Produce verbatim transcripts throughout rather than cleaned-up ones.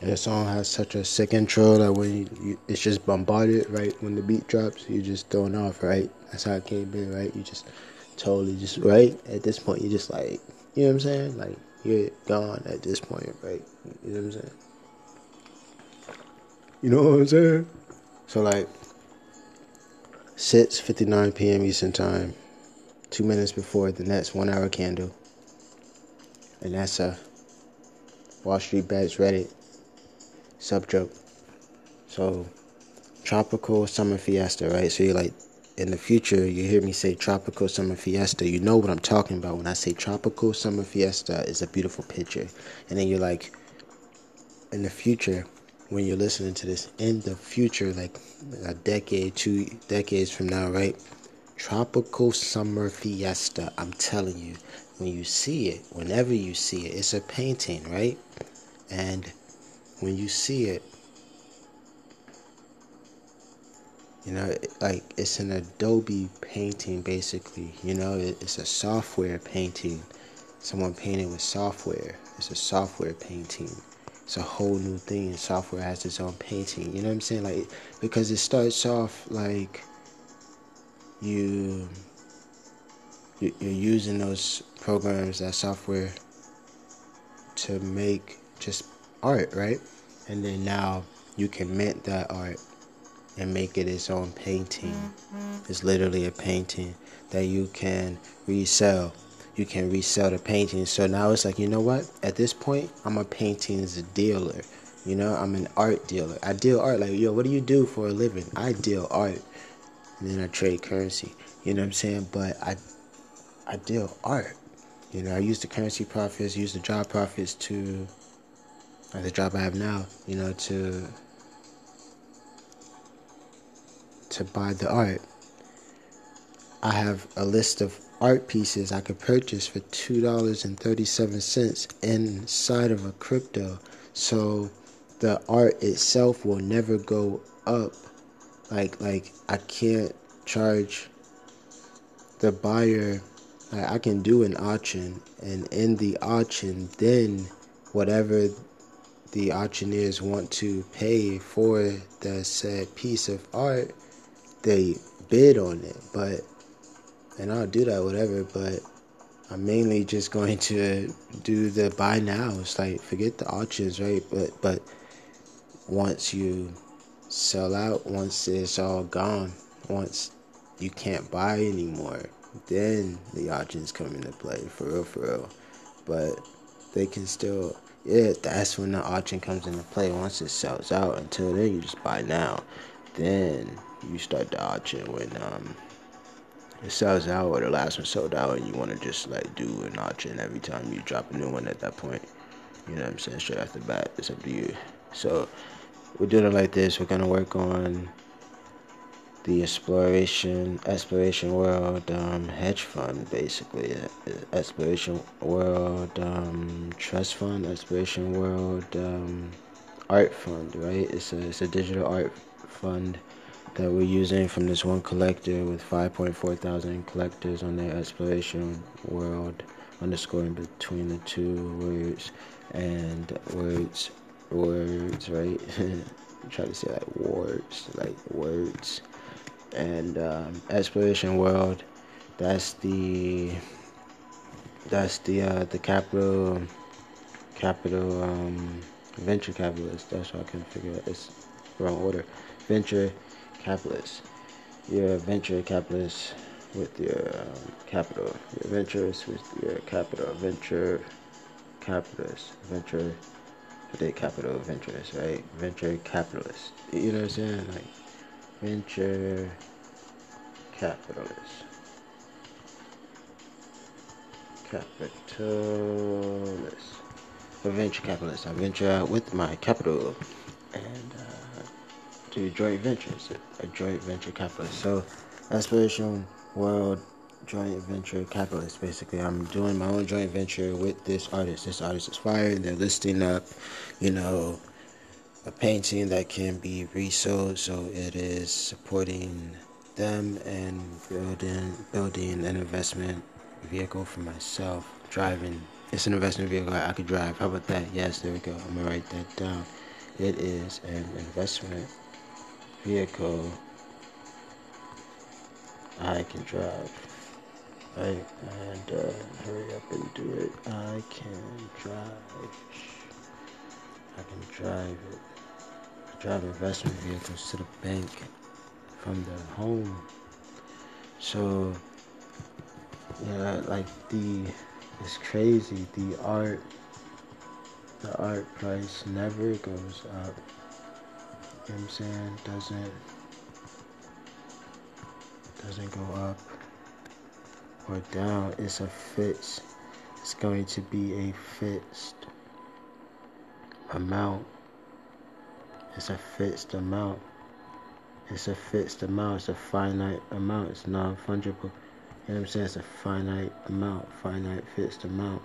And the song has such a sick intro that when you, you, it's just bombarded, right? When the beat drops, you're just thrown off, right? That's how it came in, right? You just totally just, right? At this point, you're just like, you know what I'm saying? Like, you're gone at this point, right? You know what I'm saying? You know what I'm saying? So, like, six fifty-nine p.m. Eastern Time, two minutes before the next one-hour candle. And that's a Wall Street Bets Reddit sub-joke. So, tropical summer fiesta, right? So, you're like, in the future, you hear me say tropical summer fiesta. You know what I'm talking about when I say tropical summer fiesta is a beautiful picture. And then you're like, in the future, when you're listening to this, in the future, like a decade, two decades from now, right? Tropical summer fiesta, I'm telling you, when you see it, whenever you see it, it's a painting, right? And when you see it, you know, like it's an Adobe painting, basically, you know, it's a software painting. Someone painted with software. It's a software painting. It's a whole new thing. Software has its own painting. You know what I'm saying? Like, because it starts off like you, you're using those programs, that software, to make just art, right? And then now you can mint that art and make it its own painting. Mm-hmm. It's literally a painting that you can resell. You can resell the painting. So now it's like, you know what? At this point, I'm a paintings dealer. You know, I'm an art dealer. I deal art. Like, yo, what do you do for a living? I deal art. And then I trade currency. You know what I'm saying? But I I deal art. You know, I use the currency profits, use the job profits to, like the job I have now, you know, to, to buy the art. I have a list of art pieces I could purchase for two dollars and thirty-seven cents inside of a crypto. So the art itself will never go up. Like, like I can't charge the buyer. Like, I can do an auction, and in the auction, then whatever the auctioneers want to pay for the said piece of art, they bid on it. But and I'll do that, whatever, but I'm mainly just going to do the buy now. It's like, forget the auctions, right? But but once you sell out, once it's all gone, once you can't buy anymore, then the auctions come into play, for real, for real. But they can still, yeah, that's when the auction comes into play. Once it sells out, until then, you just buy now. Then you start the auction when, um... it sells out, or the last one sold out, and you want to just like do an auction every time you drop a new one at that point. You know what I'm saying? Straight off the bat, it's up to you. So we're doing it like this. We're gonna work on the exploration, exploration world, um, hedge fund, basically. Exploration world, um, trust fund, exploration world, um, art fund. Right? It's a it's a digital art fund that we're using from this one collector with five point four thousand collectors on their exploration world, underscoring between the two words and words, words, right? Try to say like words, like words. And um, exploration world, that's the that's the uh, the capital capital um, venture capitalist. That's what I couldn't figure out. It's wrong order. Venture capitalist. You're a venture capitalist with your um, capital. Your ventures with your capital. Venture capitalist. Venture with their capital. Ventures, right? Venture capitalist. You know what I'm saying? Like venture capitalist. Capitalist. For venture capitalist, I venture out with my capital and. Uh, To joint ventures, a joint venture capitalist. So, Aspiration World joint venture capitalist. Basically, I'm doing my own joint venture with this artist. This artist is fired. They're listing up, you know, a painting that can be resold. So it is supporting them and building building an investment vehicle for myself, driving It's an investment vehicle I could drive. How about that? Yes, there we go. I'm gonna write that down. It is an investment vehicle I can drive. Right, and uh, hurry up and do it. I can drive. I can drive it. I drive investment vehicles to the bank from the home. So yeah, like the it's crazy. The art, the art price never goes up. You know what I'm saying? Doesn't doesn't go up or down. It's a fixed. It's going to be a fixed amount. It's a fixed amount. It's a fixed amount. It's a finite amount. It's non-fungible. You know what I'm saying? It's a finite amount. Finite fixed amount.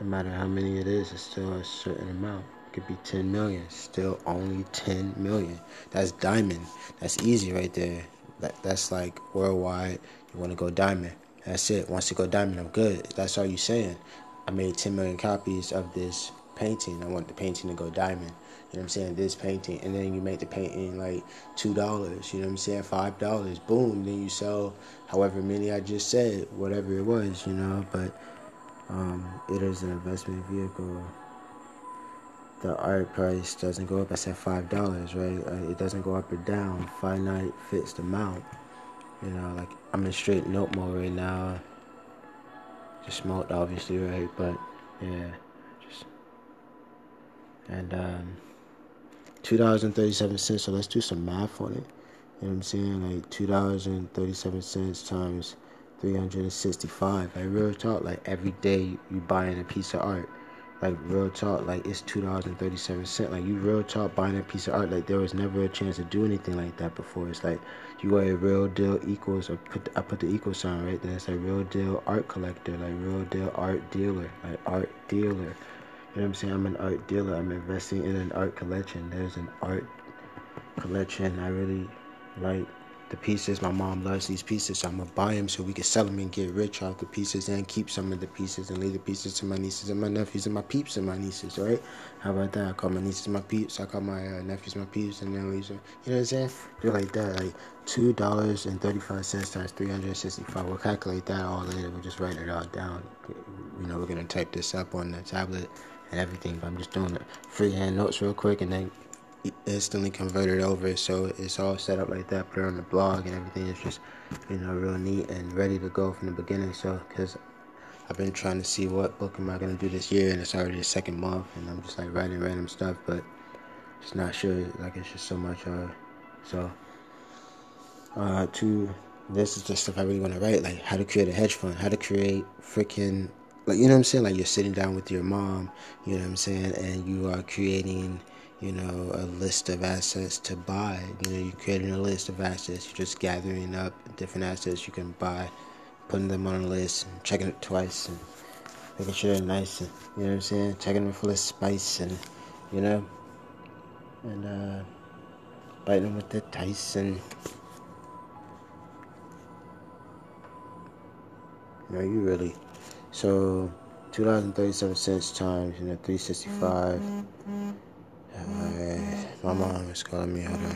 No matter how many it is, it's still a certain amount. It could be ten million. Still only ten million. That's diamond. That's easy right there. That, that's like worldwide. You want to go diamond. That's it. Once you go diamond, I'm good. That's all you're saying. I made ten million copies of this painting. I want the painting to go diamond. You know what I'm saying? This painting. And then you make the painting like two dollars. You know what I'm saying? five dollars. Boom. Then you sell however many I just said. Whatever it was, you know. But um, it is an investment vehicle. The art price doesn't go up. I said five dollars, right? Uh, it doesn't go up or down. Finite fixed amount. You know, like, I'm in straight note mode right now. Just smoked, obviously, right? But, yeah. Just. And, um, two dollars and thirty-seven cents. So let's do some math on it. You know what I'm saying? Like, two dollars and thirty-seven cents times three hundred sixty-five. Like, real talk. Like, every day you buying a piece of art. Like, real talk. Like, it's two dollars and thirty-seven cents. Like, you real talk buying a piece of art. Like, there was never a chance to do anything like that before. It's like, you are a real deal equals, or put, I put the equal sign right there. It's a real deal art collector, like real deal art dealer, like art dealer. You know what I'm saying? I'm an art dealer. I'm investing in an art collection. There's an art collection. I really like the pieces. My mom loves these pieces, so I'm going to buy them so we can sell them and get rich off the pieces and keep some of the pieces and leave the pieces to my nieces and my nephews and my peeps and my nieces, right? How about that? I call my nieces my peeps. I call my uh, nephews my peeps and then leave them. You know what I'm saying? Do like that, like two dollars and thirty-five cents times three hundred sixty-five. We'll calculate that all later. We'll just write it all down. You know, we're going to type this up on the tablet and everything, but I'm just doing the freehand notes real quick and then instantly convert it over, so it's all set up like that. Put it on the blog and everything. It's just, you know, real neat and ready to go from the beginning. So, because I've been trying to see what book am I going to do this year, and it's already the second month, and I'm just like writing random stuff, but just not sure. Like, it's just so much. Uh, so, uh, to this is the stuff I really want to write, like how to create a hedge fund, how to create freaking, like, you know what I'm saying? Like, you're sitting down with your mom, you know what I'm saying, and you are creating, you know, a list of assets to buy. You know, you're creating a list of assets. You're just gathering up different assets you can buy, putting them on a list, and checking it twice, and making sure they're nice, and, you know what I'm saying, checking them full of spice, and, you know, and, uh, biting them with the Tyson. No, you really, so, two dollars and thirty-seven cents times, you know, three sixty-five. Alright, my mom is calling me. Hold on.